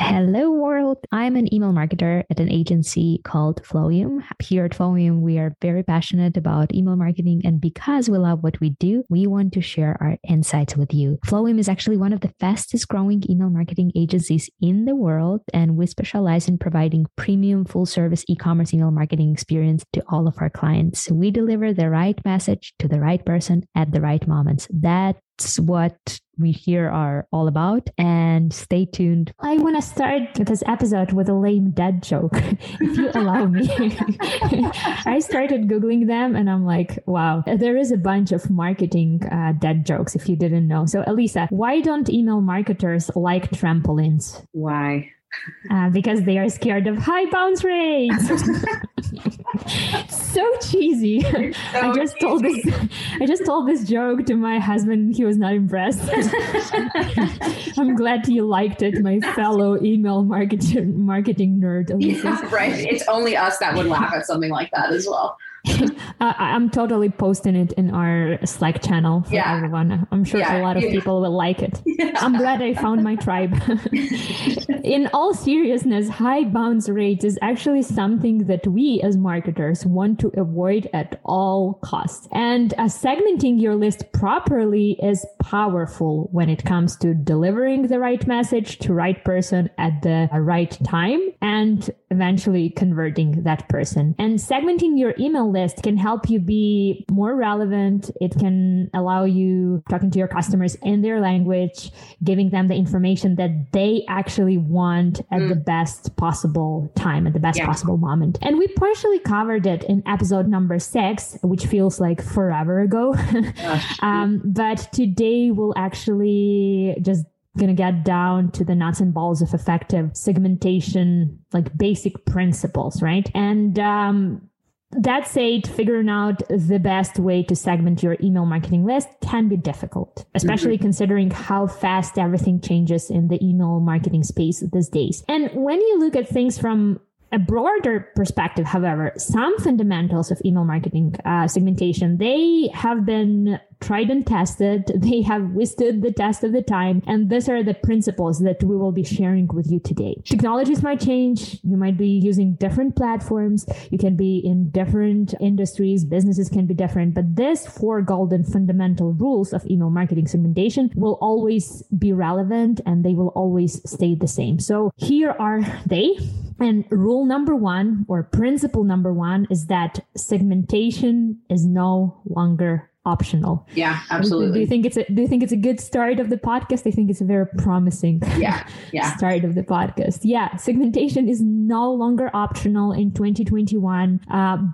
Hello world, I'm an email marketer at an agency called Flowium. Here at Flowium, we are very passionate about email marketing, and because we love what we do, we want to share our insights with you. Flowium is actually one of the fastest growing email marketing agencies in the world, and we specialize in providing premium full service e-commerce email marketing experience to all of our clients. We deliver the right message to the right person at the right moments. That's what we here are all about, and stay tuned. I want to start this episode with a lame dad joke, if you allow me. I started Googling them and I'm like, wow, there is a bunch of marketing dad jokes, if you didn't know. So Alissa, why don't email marketers like trampolines? Why? Because they are scared of high bounce rates. So cheesy. So I just told this joke to my husband. He was not impressed. I'm glad you liked it, my fellow email marketing nerd. Yeah, right. It's only us that would laugh at something like that as well. I'm totally posting it in our Slack channel for everyone. I'm sure a lot of people will like it. Yeah. I'm glad I found my tribe. In all seriousness, high bounce rates is actually something that we as marketers want to avoid at all costs. And segmenting your list properly is powerful when it comes to delivering the right message to right person at the right time and eventually converting that person. And segmenting your email list can help you be more relevant. It can allow you talking to your customers in their language, giving them the information that they actually want at the best possible time, at the best possible moment. And we partially covered it in episode number 6, which feels like forever ago. But today we'll actually just going to get down to the nuts and balls of effective segmentation, like basic principles, right? And that said, figuring out the best way to segment your email marketing list can be difficult, especially considering how fast everything changes in the email marketing space these days. And when you look at things from a broader perspective, however, some fundamentals of email marketing segmentation, they have been tried and tested. They have withstood the test of the time. And these are the principles that we will be sharing with you today. Technologies might change. You might be using different platforms. You can be in different industries. Businesses can be different. But these 4 golden fundamental rules of email marketing segmentation will always be relevant and they will always stay the same. So here are they. And rule number 1, or principle number 1, is that segmentation is no longer optional. Yeah, absolutely. Do you think it's a good start of the podcast? I think it's a very promising start of the podcast. Yeah, segmentation is no longer optional in 2021.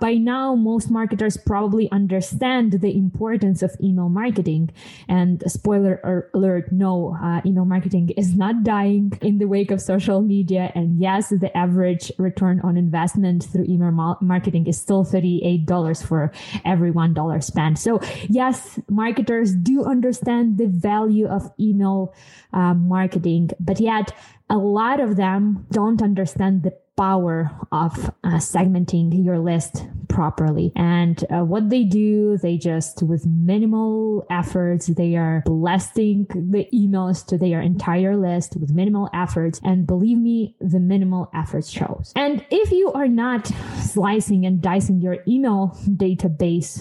By now, most marketers probably understand the importance of email marketing. And spoiler alert, no, email marketing is not dying in the wake of social media. And yes, the average return on investment through email marketing is still $38 for every $1 spent. So yes, marketers do understand the value of email marketing, but yet a lot of them don't understand the power of segmenting your list properly. And what they do, they just, with minimal efforts, they are blasting the emails to their entire list with minimal efforts. And believe me, the minimal efforts shows. And if you are not slicing and dicing your email database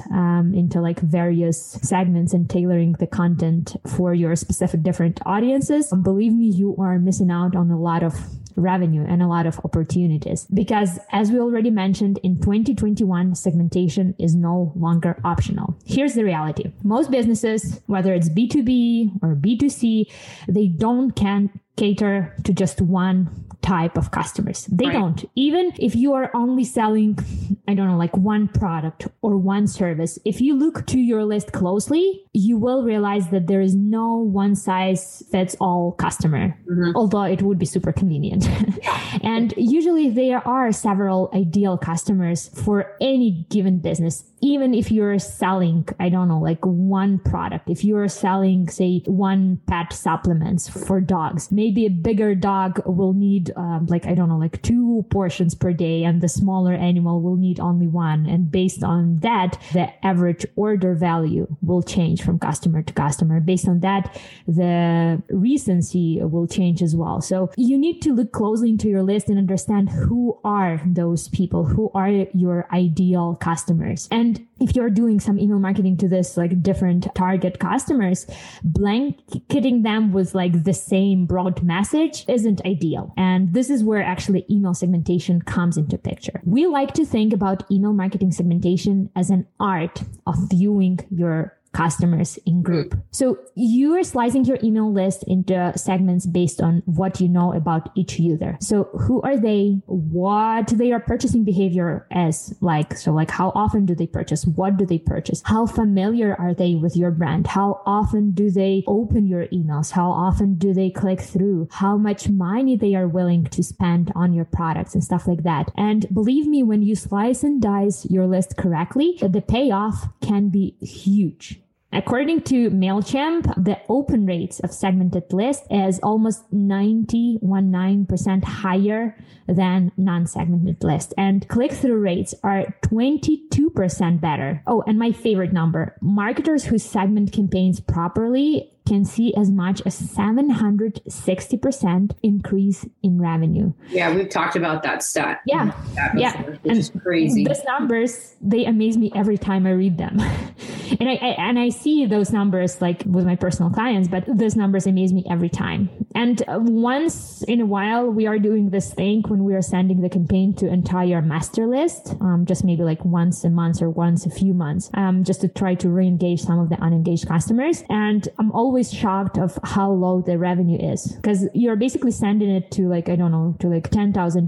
into like various segments and tailoring the content for your specific different audiences, believe me, you are missing out on a lot of revenue and a lot of opportunities. Because as we already mentioned, in 2021, segmentation is no longer optional. Here's the reality. Most businesses, whether it's B2B or B2C, they can't cater to just one type of customers. They don't. Even if you are only selling, like one product or one service, if you look to your list closely, you will realize that there is no one size fits all customer, although it would be super convenient. And usually there are several ideal customers for any given business. Even if you're selling, one product, if you're selling, say, one pet supplements for dogs, maybe a bigger dog will need two portions per day, and the smaller animal will need only one. And based on that, the average order value will change from customer to customer. Based on that, the recency will change as well. So you need to look closely into your list and understand who are those people, who are your ideal customers. And if you're doing some email marketing to this different target customers, blanketing them with the same broad message isn't ideal. And this is where actually email segmentation comes into picture. We like to think about email marketing segmentation as an art of viewing your customers in group. So you are slicing your email list into segments based on what you know about each user. So who are they? What their purchasing behavior is like. So how often do they purchase? What do they purchase? How familiar are they with your brand? How often do they open your emails? How often do they click through? How much money they are willing to spend on your products and stuff like that. And believe me, when you slice and dice your list correctly, the payoff can be huge. According to MailChimp, the open rates of segmented lists is almost 91.9% higher than non-segmented lists. And click-through rates are 22% better. Oh, and my favorite number, marketers who segment campaigns properly can see as much as 760% increase in revenue. Yeah, we've talked about that stat. Which is crazy. These numbers, they amaze me every time I read them. And I see those numbers with my personal clients, but those numbers amaze me every time. And once in a while, we are doing this thing when we are sending the campaign to entire master list, just maybe once a month or once a few months, just to try to re-engage some of the unengaged customers. And I'm always shocked of how low the revenue is, because you're basically sending it to 10,000,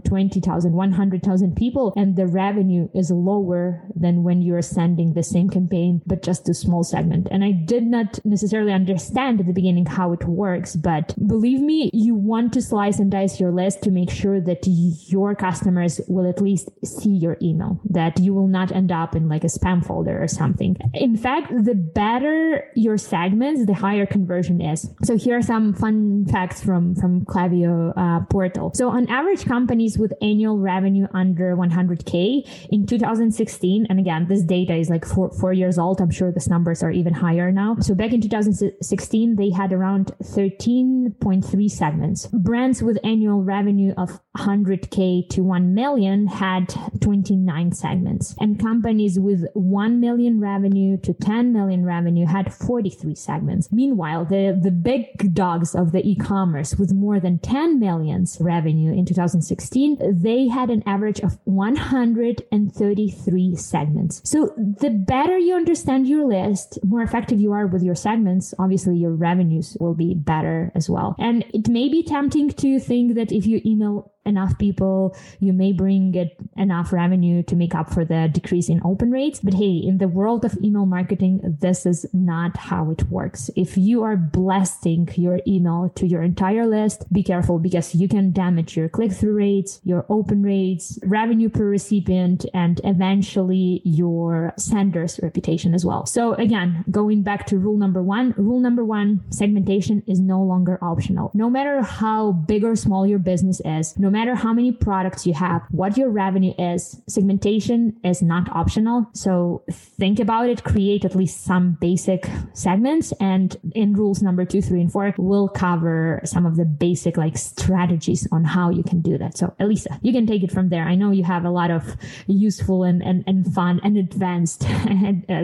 20,000, 100,000 people. And the revenue is lower than when you're sending the same campaign, but just a small segment. And I did not necessarily understand at the beginning how it works, but believe me, you want to slice and dice your list to make sure that your customers will at least see your email, that you will not end up in a spam folder or something. In fact, the better your segments, the higher conversion is. So here are some fun facts from Klaviyo portal. So on average, companies with annual revenue under 100K in 2016, and again, this data is 4 years old. I'm sure these numbers are even higher now. So back in 2016, they had around 13.3 segments. Brands with annual revenue of 100K to 1 million had 29 segments. And companies with 1 million revenue to 10 million revenue had 43 segments. Meanwhile, the big dogs of the e-commerce with more than 10 million's revenue in 2016, they had an average of 133 segments. So the better you understand your list, more effective you are with your segments, obviously your revenues will be better as well. And it may be tempting to think that if you email enough people, you may bring it enough revenue to make up for the decrease in open rates. But hey, in the world of email marketing, this is not how it works. If you are blasting your email to your entire list, be careful, because you can damage your click-through rates, your open rates, revenue per recipient, and eventually your sender's reputation as well. So again, going back to rule number one, segmentation is no longer optional. No matter how big or small your business is, no matter how many products you have, what your revenue is, segmentation is not optional. So think about it, create at least some basic segments, and in rules number 2, 3, and 4, we'll cover some of the basic like strategies on how you can do that. So Alissa, you can take it from there. I know you have a lot of useful and fun and advanced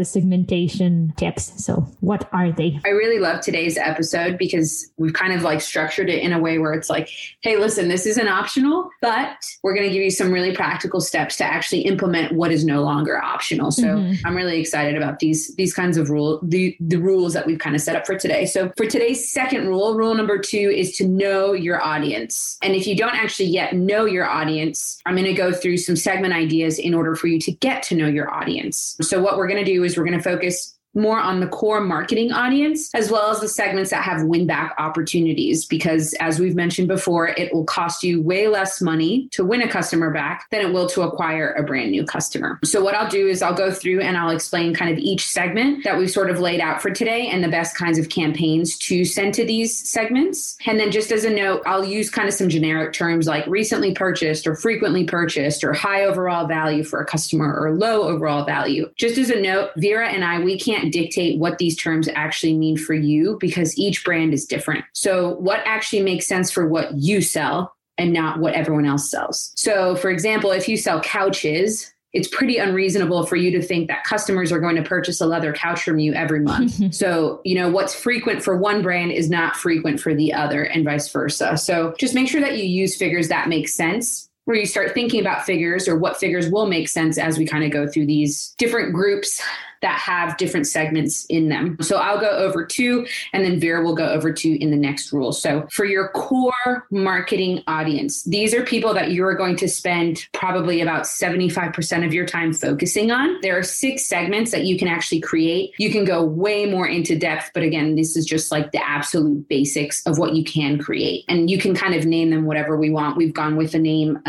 segmentation tips. So what are they? I really love today's episode because we've kind of like structured it in a way where it's like, hey, listen, this isn't optional, but we're going to give you some really practical steps to actually implement what is no longer optional. So I'm really excited about these kinds of the rules that we've kind of set up for today. So for today's second rule, rule number 2 is to know your audience. And if you don't actually yet know your audience, I'm going to go through some segment ideas in order for you to get to know your audience. So what we're going to do is we're going to focus more on the core marketing audience, as well as the segments that have win-back opportunities. Because as we've mentioned before, it will cost you way less money to win a customer back than it will to acquire a brand new customer. So what I'll do is I'll go through and I'll explain kind of each segment that we've sort of laid out for today and the best kinds of campaigns to send to these segments. And then just as a note, I'll use kind of some generic terms like recently purchased or frequently purchased or high overall value for a customer or low overall value. Just as a note, Vira and I, we can't dictate what these terms actually mean for you because each brand is different. So what actually makes sense for what you sell and not what everyone else sells. So for example, if you sell couches, it's pretty unreasonable for you to think that customers are going to purchase a leather couch from you every month. So, you know, what's frequent for one brand is not frequent for the other and vice versa. So just make sure that you use figures that make sense, where you start thinking about figures or what figures will make sense as we kind of go through these different groups that have different segments in them. So I'll go over 2 and then Vera will go over 2 in the next rule. So for your core marketing audience, these are people that you're going to spend probably about 75% of your time focusing on. There are 6 segments that you can actually create. You can go way more into depth, but again, this is just like the absolute basics of what you can create. And you can kind of name them whatever we want. We've gone with a name,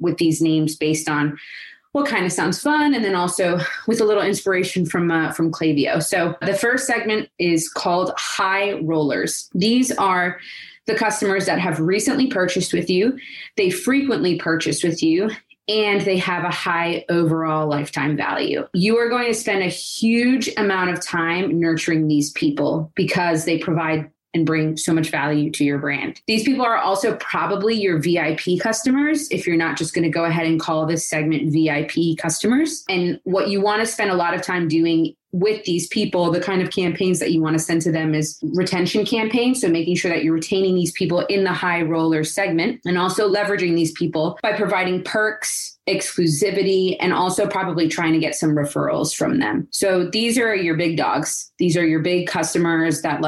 with these names based on what kind of sounds fun, and then also with a little inspiration from Klaviyo. So the first segment is called high rollers. These are the customers that have recently purchased with you, they frequently purchase with you, and they have a high overall lifetime value. You are going to spend a huge amount of time nurturing these people because they provide and bring so much value to your brand. These people are also probably your VIP customers, if you're not just going to go ahead and call this segment VIP customers. And what you want to spend a lot of time doing with these people, the kind of campaigns that you want to send to them is retention campaigns. So making sure that you're retaining these people in the high roller segment and also leveraging these people by providing perks, exclusivity, and also probably trying to get some referrals from them. So these are your big dogs. These are your big customers that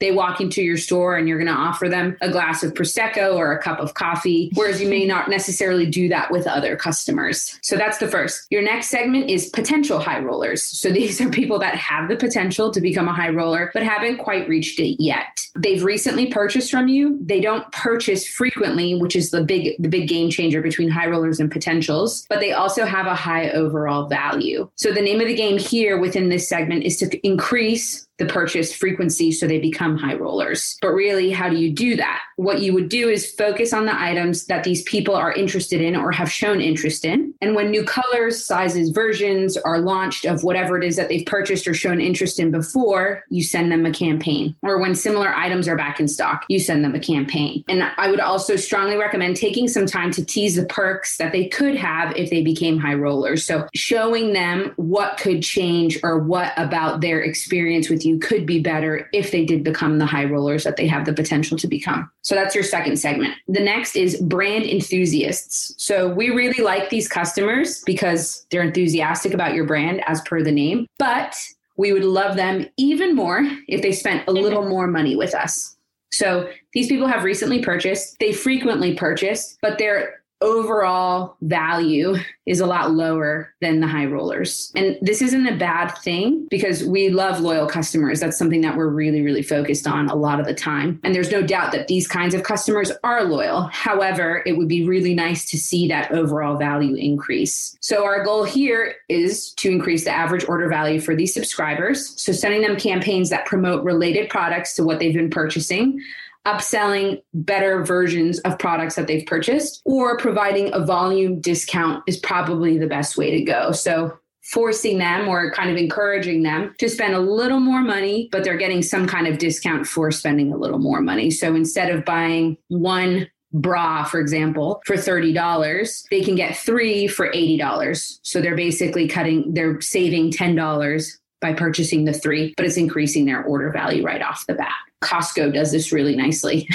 they walk into your store and you're going to offer them a glass of Prosecco or a cup of coffee, whereas you may not necessarily do that with other customers. So that's the first. Your next segment is potential high rollers. So these are people that have the potential to become a high roller, but haven't quite reached it yet. They've recently purchased from you. They don't purchase frequently, which is the big game changer between high rollers and potentials, but they also have a high overall value. So the name of the game here within this segment is to increase the purchase frequency so they become high rollers. But really, how do you do that? What you would do is focus on the items that these people are interested in or have shown interest in. And when new colors, sizes, versions are launched of whatever it is that they've purchased or shown interest in before, you send them a campaign. Or when similar items are back in stock, you send them a campaign. And I would also strongly recommend taking some time to tease the perks that they could have if they became high rollers. So showing them what could change or what about their experience with you could be better if they did become the high rollers that they have the potential to become. So that's your second segment. The next is brand enthusiasts. So we really like these customers because they're enthusiastic about your brand as per the name, but we would love them even more if they spent a little more money with us. So these people have recently purchased, they frequently purchased, but their overall value is a lot lower than the high rollers. And this isn't a bad thing because we love loyal customers. That's something that we're really, really focused on a lot of the time. And there's no doubt that these kinds of customers are loyal. However, it would be really nice to see that overall value increase. So our goal here is to increase the average order value for these subscribers. So sending them campaigns that promote related products to what they've been purchasing, upselling better versions of products that they've purchased, or providing a volume discount is probably the best way to go. So forcing them or kind of encouraging them to spend a little more money, but they're getting some kind of discount for spending a little more money. So instead of buying one bra, for example, for $30, they can get three for $80. So they're basically they're saving $10 by purchasing the three, but it's increasing their order value right off the bat. Costco does this really nicely,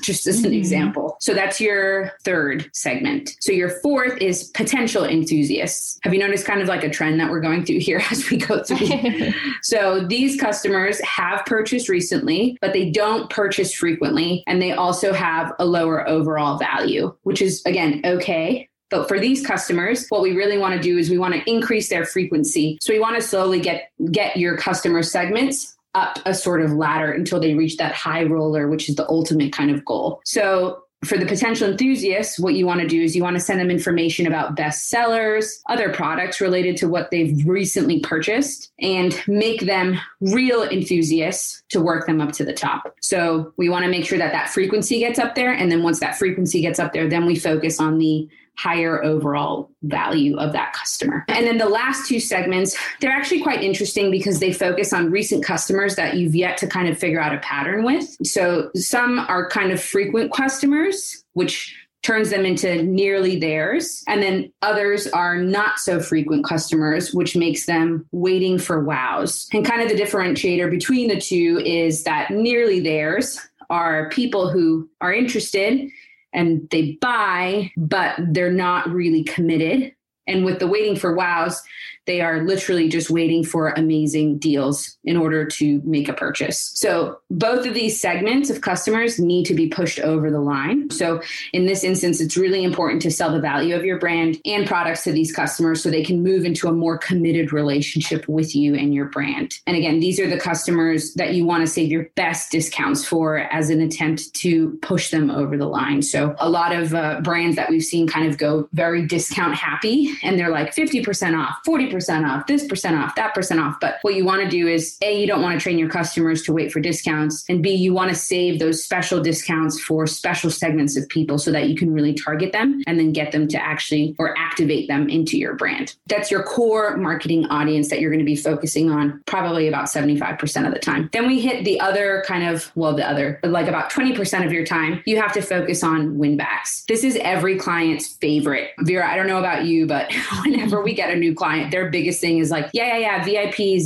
just as an example. So that's your third segment. So your fourth is potential enthusiasts. Have you noticed kind of like a trend that we're going through here as we go through? So these customers have purchased recently, but they don't purchase frequently. And they also have a lower overall value, which is, again, okay. But for these customers, what we really want to do is we want to increase their frequency. So we want to slowly get your customer segments up a sort of ladder until they reach that high roller, which is the ultimate kind of goal. So for the potential enthusiasts, what you want to do is you want to send them information about best sellers, other products related to what they've recently purchased, and make them real enthusiasts to work them up to the top. So we want to make sure that frequency gets up there. And then once that frequency gets up there, then we focus on the higher overall value of that customer. And then the last two segments, they're actually quite interesting because they focus on recent customers that you've yet to kind of figure out a pattern with. So some are kind of frequent customers, which turns them into nearly theirs. And then others are not so frequent customers, which makes them waiting for wows. And kind of the differentiator between the two is that nearly theirs are people who are interested and they buy, but they're not really committed. And with the waiting for wows, they are literally just waiting for amazing deals in order to make a purchase. So both of these segments of customers need to be pushed over the line. So in this instance, it's really important to sell the value of your brand and products to these customers so they can move into a more committed relationship with you and your brand. And again, these are the customers that you want to save your best discounts for as an attempt to push them over the line. So a lot of brands that we've seen kind of go very discount happy. And they're like 50% off, 40% off, this percent off, that percent off. But what you want to do is A, you don't want to train your customers to wait for discounts. And B, you want to save those special discounts for special segments of people so that you can really target them and then get them to actually or activate them into your brand. That's your core marketing audience that you're going to be focusing on probably about 75% of the time. Then we hit the other about 20% of your time, you have to focus on win backs. This is every client's favorite. Vira, I don't know about you, but whenever we get a new client, their biggest thing is like, VIPs,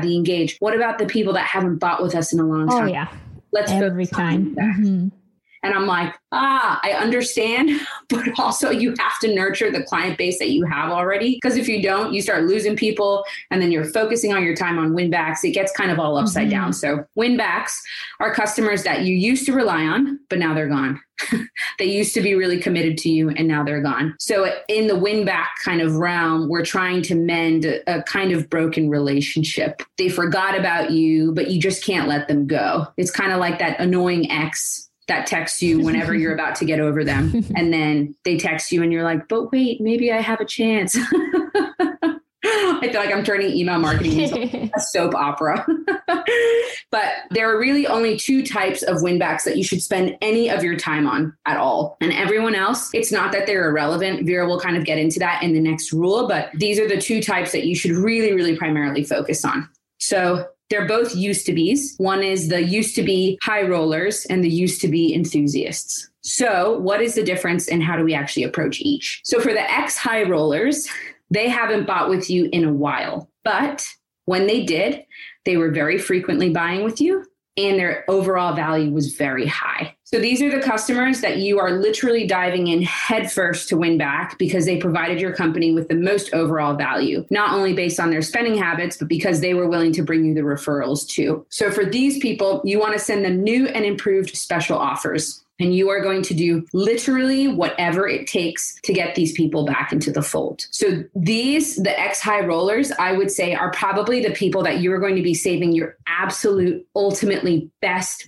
the engaged. What about the people that haven't bought with us in a long time? Oh, yeah. Let's every time. Mm-hmm. And I'm like, I understand, but also you have to nurture the client base that you have already. Because if you don't, you start losing people and then you're focusing on your time on win backs. It gets kind of all upside down. So win backs are customers that you used to rely on, but now they're gone. They used to be really committed to you and now they're gone. So in the win back kind of realm, we're trying to mend a kind of broken relationship. They forgot about you, but you just can't let them go. It's kind of like that annoying ex that texts you whenever you're about to get over them. And then they text you and you're like, but wait, maybe I have a chance. I feel like I'm turning email marketing into a soap opera. But there are really only two types of winbacks that you should spend any of your time on at all. And everyone else, it's not that they're irrelevant. Vira will kind of get into that in the next rule, but these are the two types that you should really, really primarily focus on. So they're both used to be's. One is the used to be high rollers and the used to be enthusiasts. So what is the difference and how do we actually approach each? So for the ex high rollers, they haven't bought with you in a while, but when they did, they were very frequently buying with you and their overall value was very high. So these are the customers that you are literally diving in headfirst to win back because they provided your company with the most overall value, not only based on their spending habits, but because they were willing to bring you the referrals too. So for these people, you want to send them new and improved special offers. And you are going to do literally whatever it takes to get these people back into the fold. So these, the ex high rollers, I would say are probably the people that you're going to be saving your absolute, ultimately best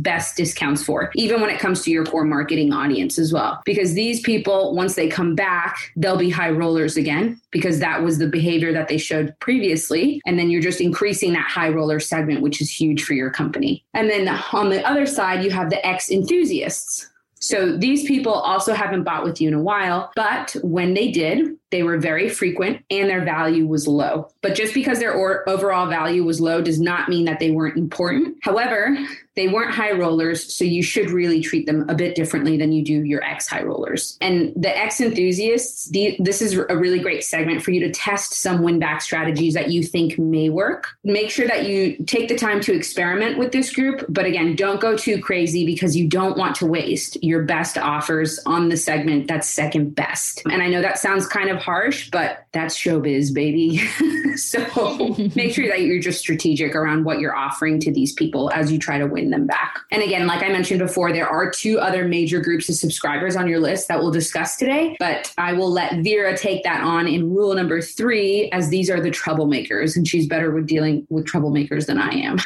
discounts for, even when it comes to your core marketing audience as well. Because these people, once they come back, they'll be high rollers again, because that was the behavior that they showed previously. And then you're just increasing that high roller segment, which is huge for your company. And then on the other side, you have the ex enthusiasts. So these people also haven't bought with you in a while, but when they did, they were very frequent and their value was low. But just because their overall value was low does not mean that they weren't important. However, they weren't high rollers, so you should really treat them a bit differently than you do your ex high rollers. And the ex enthusiasts, this is a really great segment for you to test some win back strategies that you think may work. Make sure that you take the time to experiment with this group. But again, don't go too crazy because you don't want to waste your best offers on the segment that's second best. And I know that sounds kind of harsh, but that's showbiz, baby. So make sure that you're just strategic around what you're offering to these people as you try to win them back. And again, like I mentioned before, there are two other major groups of subscribers on your list that we'll discuss today, but I will let Vira take that on in rule number 3, as these are the troublemakers, and she's better with dealing with troublemakers than I am.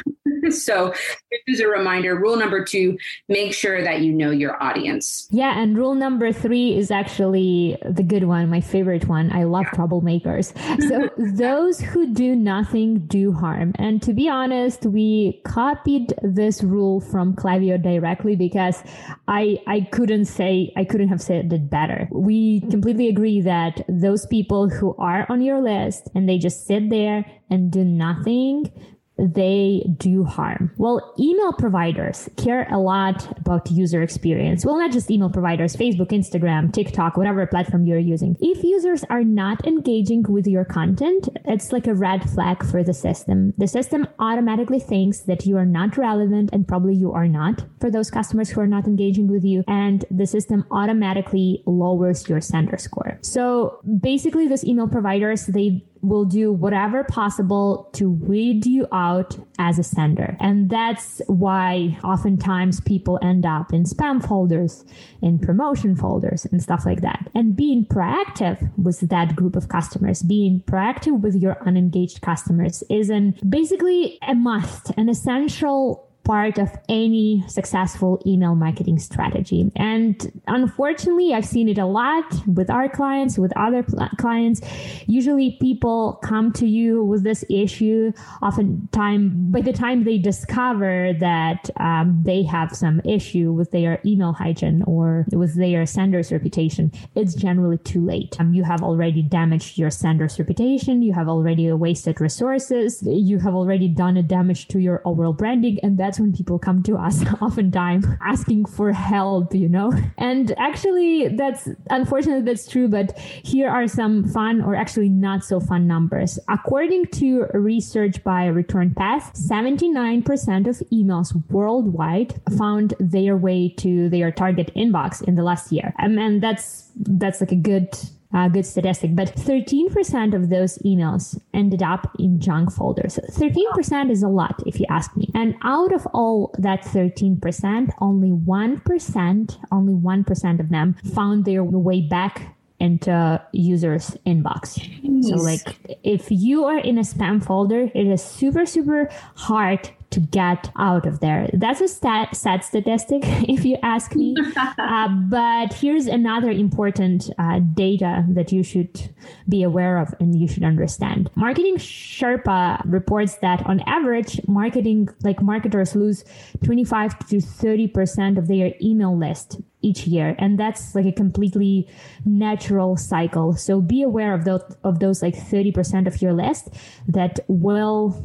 So this is a reminder. Rule number 2, make sure that you know your audience. Yeah. And rule number 3 is actually the good one, my favorite one. I love troublemakers. So those who do nothing do harm. And to be honest, we copied this rule from Klaviyo directly because I couldn't have said it better. We completely agree that those people who are on your list and they just sit there and do nothing, they do harm. Well, email providers care a lot about user experience. Well, not just email providers, Facebook, Instagram, TikTok, whatever platform you're using. If users are not engaging with your content, it's like a red flag for the system. The system automatically thinks that you are not relevant, and probably you are not for those customers who are not engaging with you. And the system automatically lowers your sender score. So basically those email providers, they will do whatever possible to weed you out as a sender. And that's why oftentimes people end up in spam folders, in promotion folders, and stuff like that. And being proactive with that group of customers, being proactive with your unengaged customers is basically a must, an essential part of any successful email marketing strategy. And unfortunately, I've seen it a lot with our clients, with other clients. Usually people come to you with this issue. Oftentimes, by the time they discover that they have some issue with their email hygiene or with their sender's reputation, it's generally too late. You have already damaged your sender's reputation. You have already wasted resources. You have already done a damage to your overall branding. And that's when people come to us oftentimes asking for help, and actually that's true. But here are some fun, or actually not so fun, numbers. According to research by Return Path, 79% of emails worldwide found their way to their target inbox in the last year. And that's like a good statistic, but 13% of those emails ended up in junk folders. 13% is a lot, if you ask me. And out of all that 13%, only 1% of them found their way back into users' inbox. Jeez. So like if you are in a spam folder, it is super, super hard to get out of there. That's a sad statistic, if you ask me. But here's another important data that you should be aware of and you should understand. Marketing Sherpa reports that on average, marketers lose 25 to 30% of their email list each year. And that's like a completely natural cycle. So be aware of those like 30% of your list that will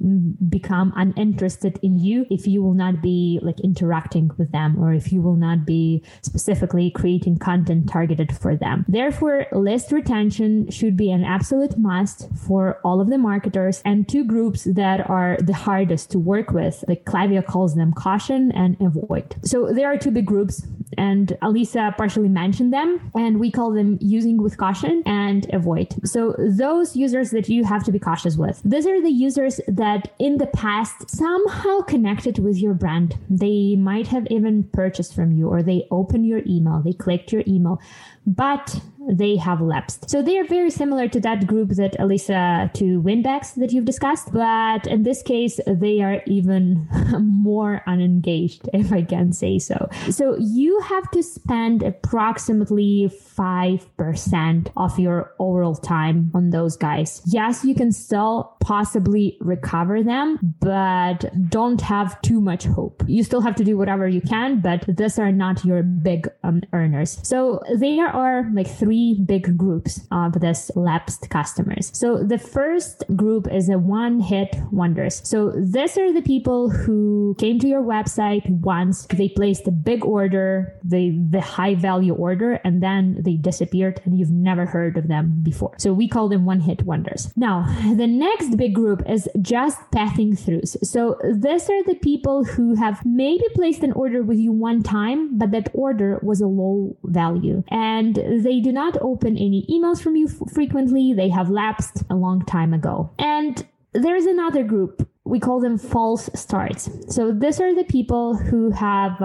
become uninterested in you if you will not be like interacting with them, or if you will not be specifically creating content targeted for them. Therefore, list retention should be an absolute must for all of the marketers. And two groups that are the hardest to work with, like Klaviyo calls them caution and avoid. So there are two big groups, and a Alissa partially mentioned them, and we call them using with caution and avoid. So those users that you have to be cautious with, these are the users that in the past somehow connected with your brand. They might have even purchased from you, or they opened your email, they clicked your email, but they have lapsed. So they are very similar to that group that Alissa, to winbacks that you've discussed, but in this case, they are even more unengaged, if I can say so. So you have to spend approximately 5% of your overall time on those guys. Yes, you can still possibly recover them, but don't have too much hope. You still have to do whatever you can, but these are not your big earners. So there are like three big groups of this lapsed customers. So the first group is a one-hit wonders. So these are the people who came to your website once, they placed a big order, the high-value order, and then they disappeared and you've never heard of them before. So we call them one-hit wonders. Now, the next big group is just passing throughs. So these are the people who have maybe placed an order with you one time, but that order was a low value. And they do not open any emails from you frequently. They have lapsed a long time ago. And there is another group. We call them false starts. So these are the people who have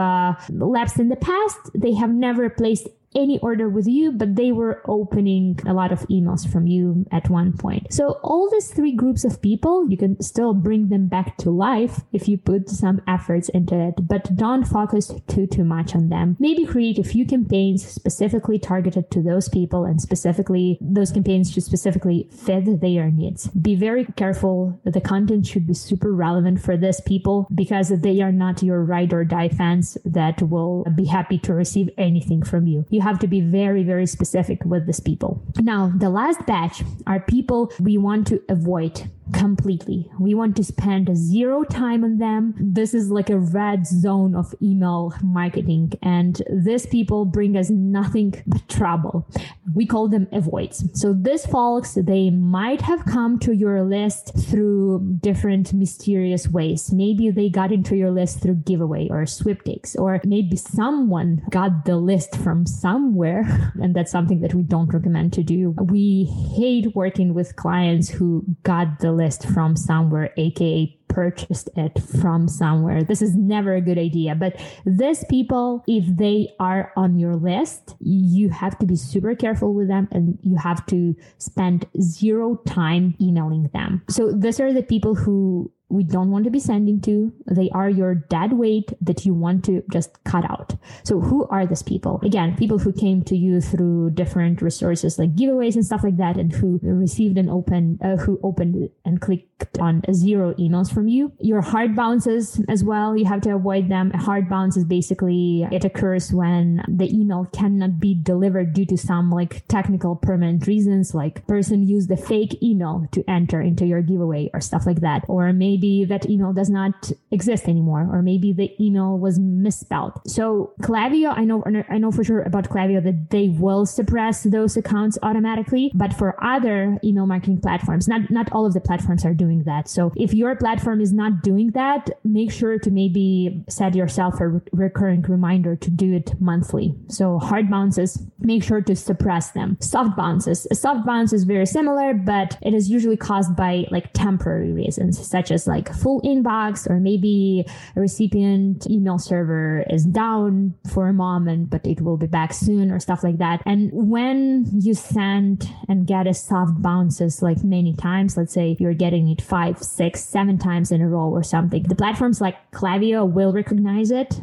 lapsed in the past. They have never placed any order with you, but they were opening a lot of emails from you at one point. So all these three groups of people, you can still bring them back to life if you put some efforts into it, but don't focus too much on them. Maybe create a few campaigns specifically targeted to those people, and specifically those campaigns should specifically fit their needs. Be very careful. The content should be super relevant for these people, because they are not your ride or die fans that will be happy to receive anything from you. You have to be very, very specific with these people. Now, the last batch are people we want to avoid completely. We want to spend zero time on them. This is like a red zone of email marketing, and these people bring us nothing but trouble. We call them avoids. So these folks, they might have come to your list through different mysterious ways. Maybe they got into your list through giveaway or sweep takes, or maybe someone got the list from somewhere, and that's something that we don't recommend to do. We hate working with clients who got the list from somewhere, aka purchased it from somewhere. This is never a good idea. But these people, if they are on your list, you have to be super careful with them, and you have to spend zero time emailing them. So these are the people who we don't want to be sending to. They are your dead weight that you want to just cut out. So who are these people? Again, people who came to you through different resources like giveaways and stuff like that, and who received an who opened and clicked on zero emails from you. Your hard bounces as well, you have to avoid them. A hard bounce is basically, it occurs when the email cannot be delivered due to some like technical permanent reasons, like person used a fake email to enter into your giveaway or stuff like that. Or maybe that email does not exist anymore, or maybe the email was misspelled. So Klaviyo, I know for sure about Klaviyo that they will suppress those accounts automatically, but for other email marketing platforms, not all of the platforms are doing that. So if your platform is not doing that, make sure to maybe set yourself a recurring reminder to do it monthly. So hard bounces, make sure to suppress them. Soft bounces. A soft bounce is very similar, but it is usually caused by like temporary reasons, such as like full inbox, or maybe a recipient email server is down for a moment, but it will be back soon, or stuff like that. And when you send and get a soft bounces like many times, let's say you're getting it 5, 6, 7 times in a row or something, the platforms like Klaviyo will recognize it,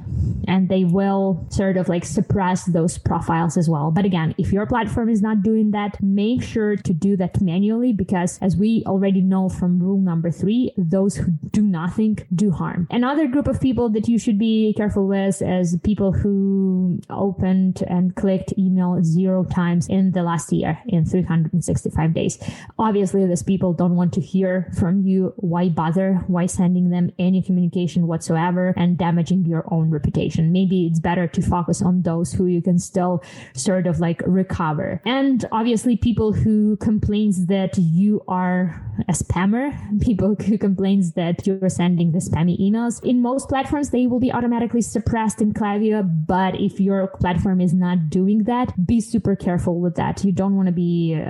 and they will sort of like suppress those profiles as well. But again, if your platform is not doing that, make sure to do that manually, because as we already know from rule number 3, those who do nothing do harm. Another group of people that you should be careful with is people who opened and clicked email 0 times in the last year, in 365 days. Obviously, these people don't want to hear from you. Why bother? Why sending them any communication whatsoever and damaging your own reputation? population. Maybe it's better to focus on those who you can still sort of like recover. And obviously people who complains that you are a spammer, people who complains that you're sending the spammy emails, in most platforms, they will be automatically suppressed in Klaviyo. But if your platform is not doing that, be super careful with that. You don't want to be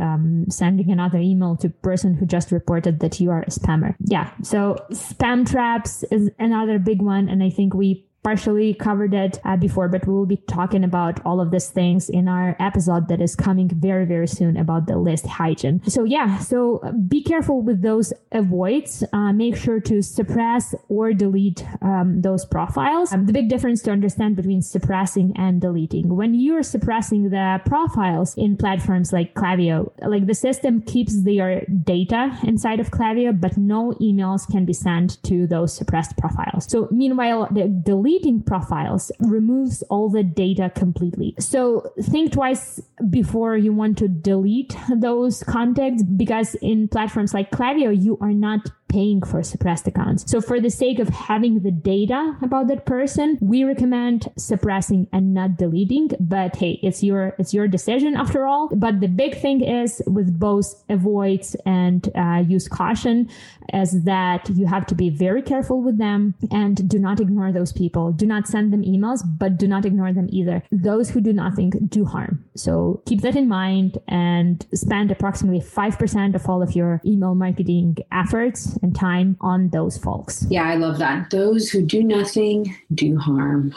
sending another email to person who just reported that you are a spammer. Yeah. So spam traps is another big one. And I think we partially covered it before, but we will be talking about all of these things in our episode that is coming very, very soon about the list hygiene. So yeah, so be careful with those avoids. Make sure to suppress or delete those profiles. The big difference to understand between suppressing and deleting. When you're suppressing the profiles in platforms like Klaviyo, like the system keeps their data inside of Klaviyo, but no emails can be sent to those suppressed profiles. So meanwhile, the delete profiles removes all the data completely. So think twice before you want to delete those contacts, because in platforms like Klaviyo, you are not paying for suppressed accounts. So for the sake of having the data about that person, we recommend suppressing and not deleting. But hey, it's your decision after all. But the big thing is with both avoids and use caution, is that you have to be very careful with them and do not ignore those people. Do not send them emails, but do not ignore them either. Those who do nothing do harm. So keep that in mind and spend approximately 5% of all of your email marketing efforts and time on those folks. Yeah, I love that. Those who do nothing do harm.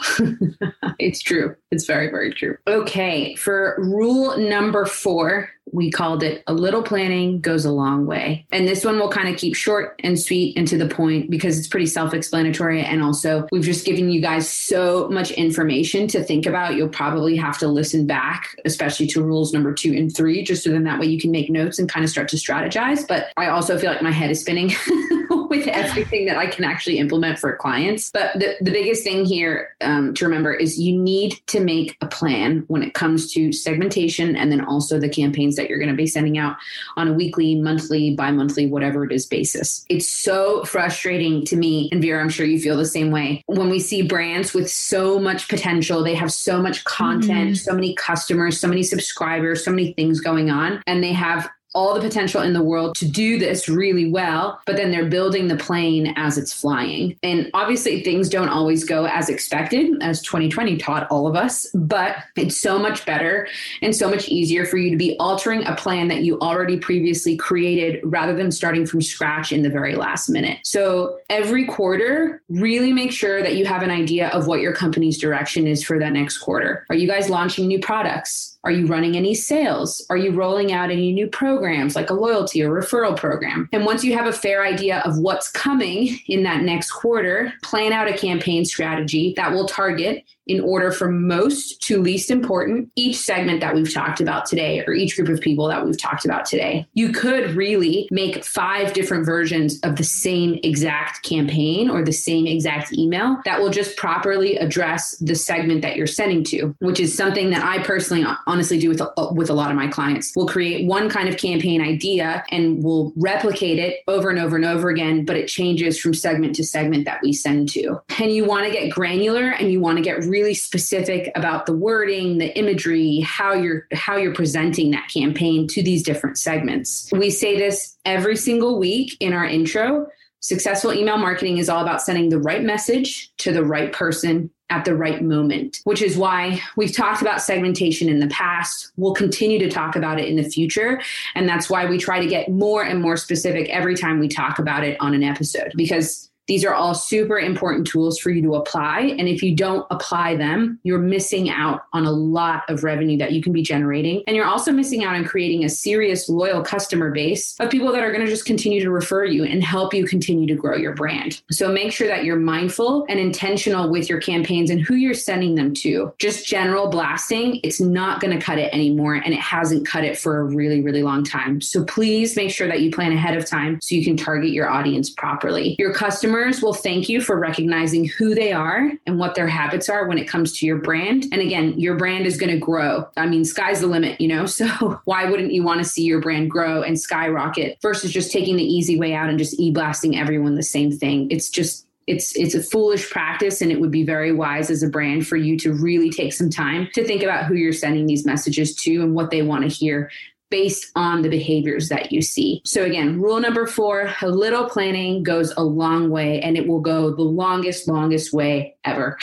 It's true. It's very, very true. Okay. For rule number 4, we called it a little planning goes a long way. And this one we'll kind of keep short and sweet and to the point because it's pretty self-explanatory. And also we've just given you guys so much information to think about. You'll probably have to listen back, especially to rules number 2 and 3, just so then that way you can make notes and kind of start to strategize. But I also feel like my head is spinning with everything that I can actually implement for clients. But the biggest thing here to remember is you need to make a plan when it comes to segmentation and then also the campaigns that you're going to be sending out on a weekly, monthly, bi-monthly, whatever it is basis. It's so frustrating to me. And Vira, I'm sure you feel the same way. When we see brands with so much potential, they have so much content, so many customers, so many subscribers, so many things going on, and they have all the potential in the world to do this really well, but then they're building the plane as it's flying. And obviously things don't always go as expected, as 2020 taught all of us, but it's so much better and so much easier for you to be altering a plan that you already previously created rather than starting from scratch in the very last minute. So every quarter, really make sure that you have an idea of what your company's direction is for that next quarter. Are you guys launching new products? Are you running any sales? Are you rolling out any new programs like a loyalty or referral program? And once you have a fair idea of what's coming in that next quarter, plan out a campaign strategy that will target, in order from most to least important, each segment that we've talked about today or each group of people that we've talked about today. You could really make 5 different versions of the same exact campaign or the same exact email that will just properly address the segment that you're sending to, which is something that I personally honestly do with a lot of my clients. We'll create one kind of campaign idea and we'll replicate it over and over and over again, but it changes from segment to segment that we send to. And you want to get granular and you want to get really specific about the wording, the imagery, how you're presenting that campaign to these different segments. We say this every single week in our intro. Successful email marketing is all about sending the right message to the right person at the right moment, which is why we've talked about segmentation in the past. We'll continue to talk about it in the future. And that's why we try to get more and more specific every time we talk about it on an episode, because these are all super important tools for you to apply. And if you don't apply them, you're missing out on a lot of revenue that you can be generating. And you're also missing out on creating a serious, loyal customer base of people that are going to just continue to refer you and help you continue to grow your brand. So make sure that you're mindful and intentional with your campaigns and who you're sending them to. Just general blasting, it's not going to cut it anymore. And it hasn't cut it for a really, really long time. So please make sure that you plan ahead of time so you can target your audience properly. Your customer will thank you for recognizing who they are and what their habits are when it comes to your brand. And again, your brand is going to grow. I mean, sky's the limit, you know, so why wouldn't you want to see your brand grow and skyrocket versus just taking the easy way out and just e-blasting everyone the same thing? It's just it's a foolish practice, and it would be very wise as a brand for you to really take some time to think about who you're sending these messages to and what they want to hear based on the behaviors that you see. So again, rule number 4, a little planning goes a long way, and it will go the longest way ever.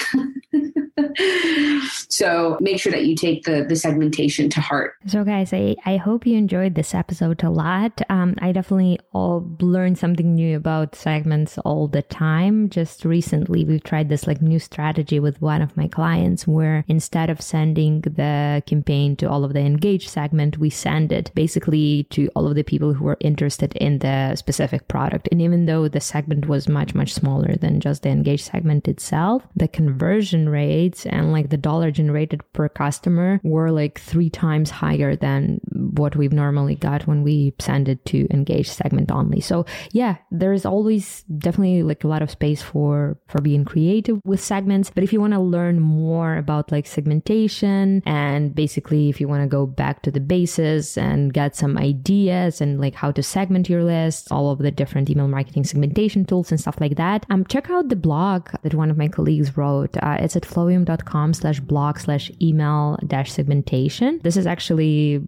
So make sure that you take the segmentation to heart. So guys, I hope you enjoyed this episode a lot. I definitely learned something new about segments all the time. Just recently, we've tried this new strategy with one of my clients where instead of sending the campaign to all of the engaged segment, we send it basically to all of the people who are interested in the specific product. And even though the segment was much, much smaller than just the engaged segment itself, the conversion rate and the dollar generated per customer were 3 times higher than what we've normally got when we send it to engaged segment only. So yeah, there is always definitely a lot of space for being creative with segments. But if you want to learn more about segmentation, and basically if you want to go back to the basis and get some ideas and how to segment your list, all of the different email marketing segmentation tools and stuff like that, check out the blog that one of my colleagues wrote. It's at flowium.com/blog/email-segmentation. This is actually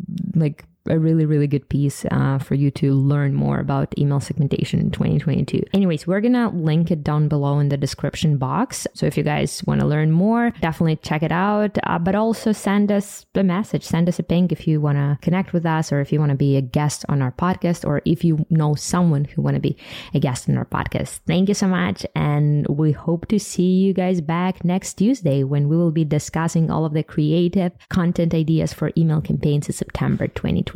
a really, really good piece for you to learn more about email segmentation in 2022. Anyways, we're going to link it down below in the description box. So if you guys want to learn more, definitely check it out. But also send us a message, send us a ping if you want to connect with us, or if you want to be a guest on our podcast, or if you know someone who want to be a guest on our podcast. Thank you so much. And we hope to see you guys back next Tuesday when we will be discussing all of the creative content ideas for email campaigns in September 2022.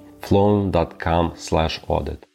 flowium.com/audit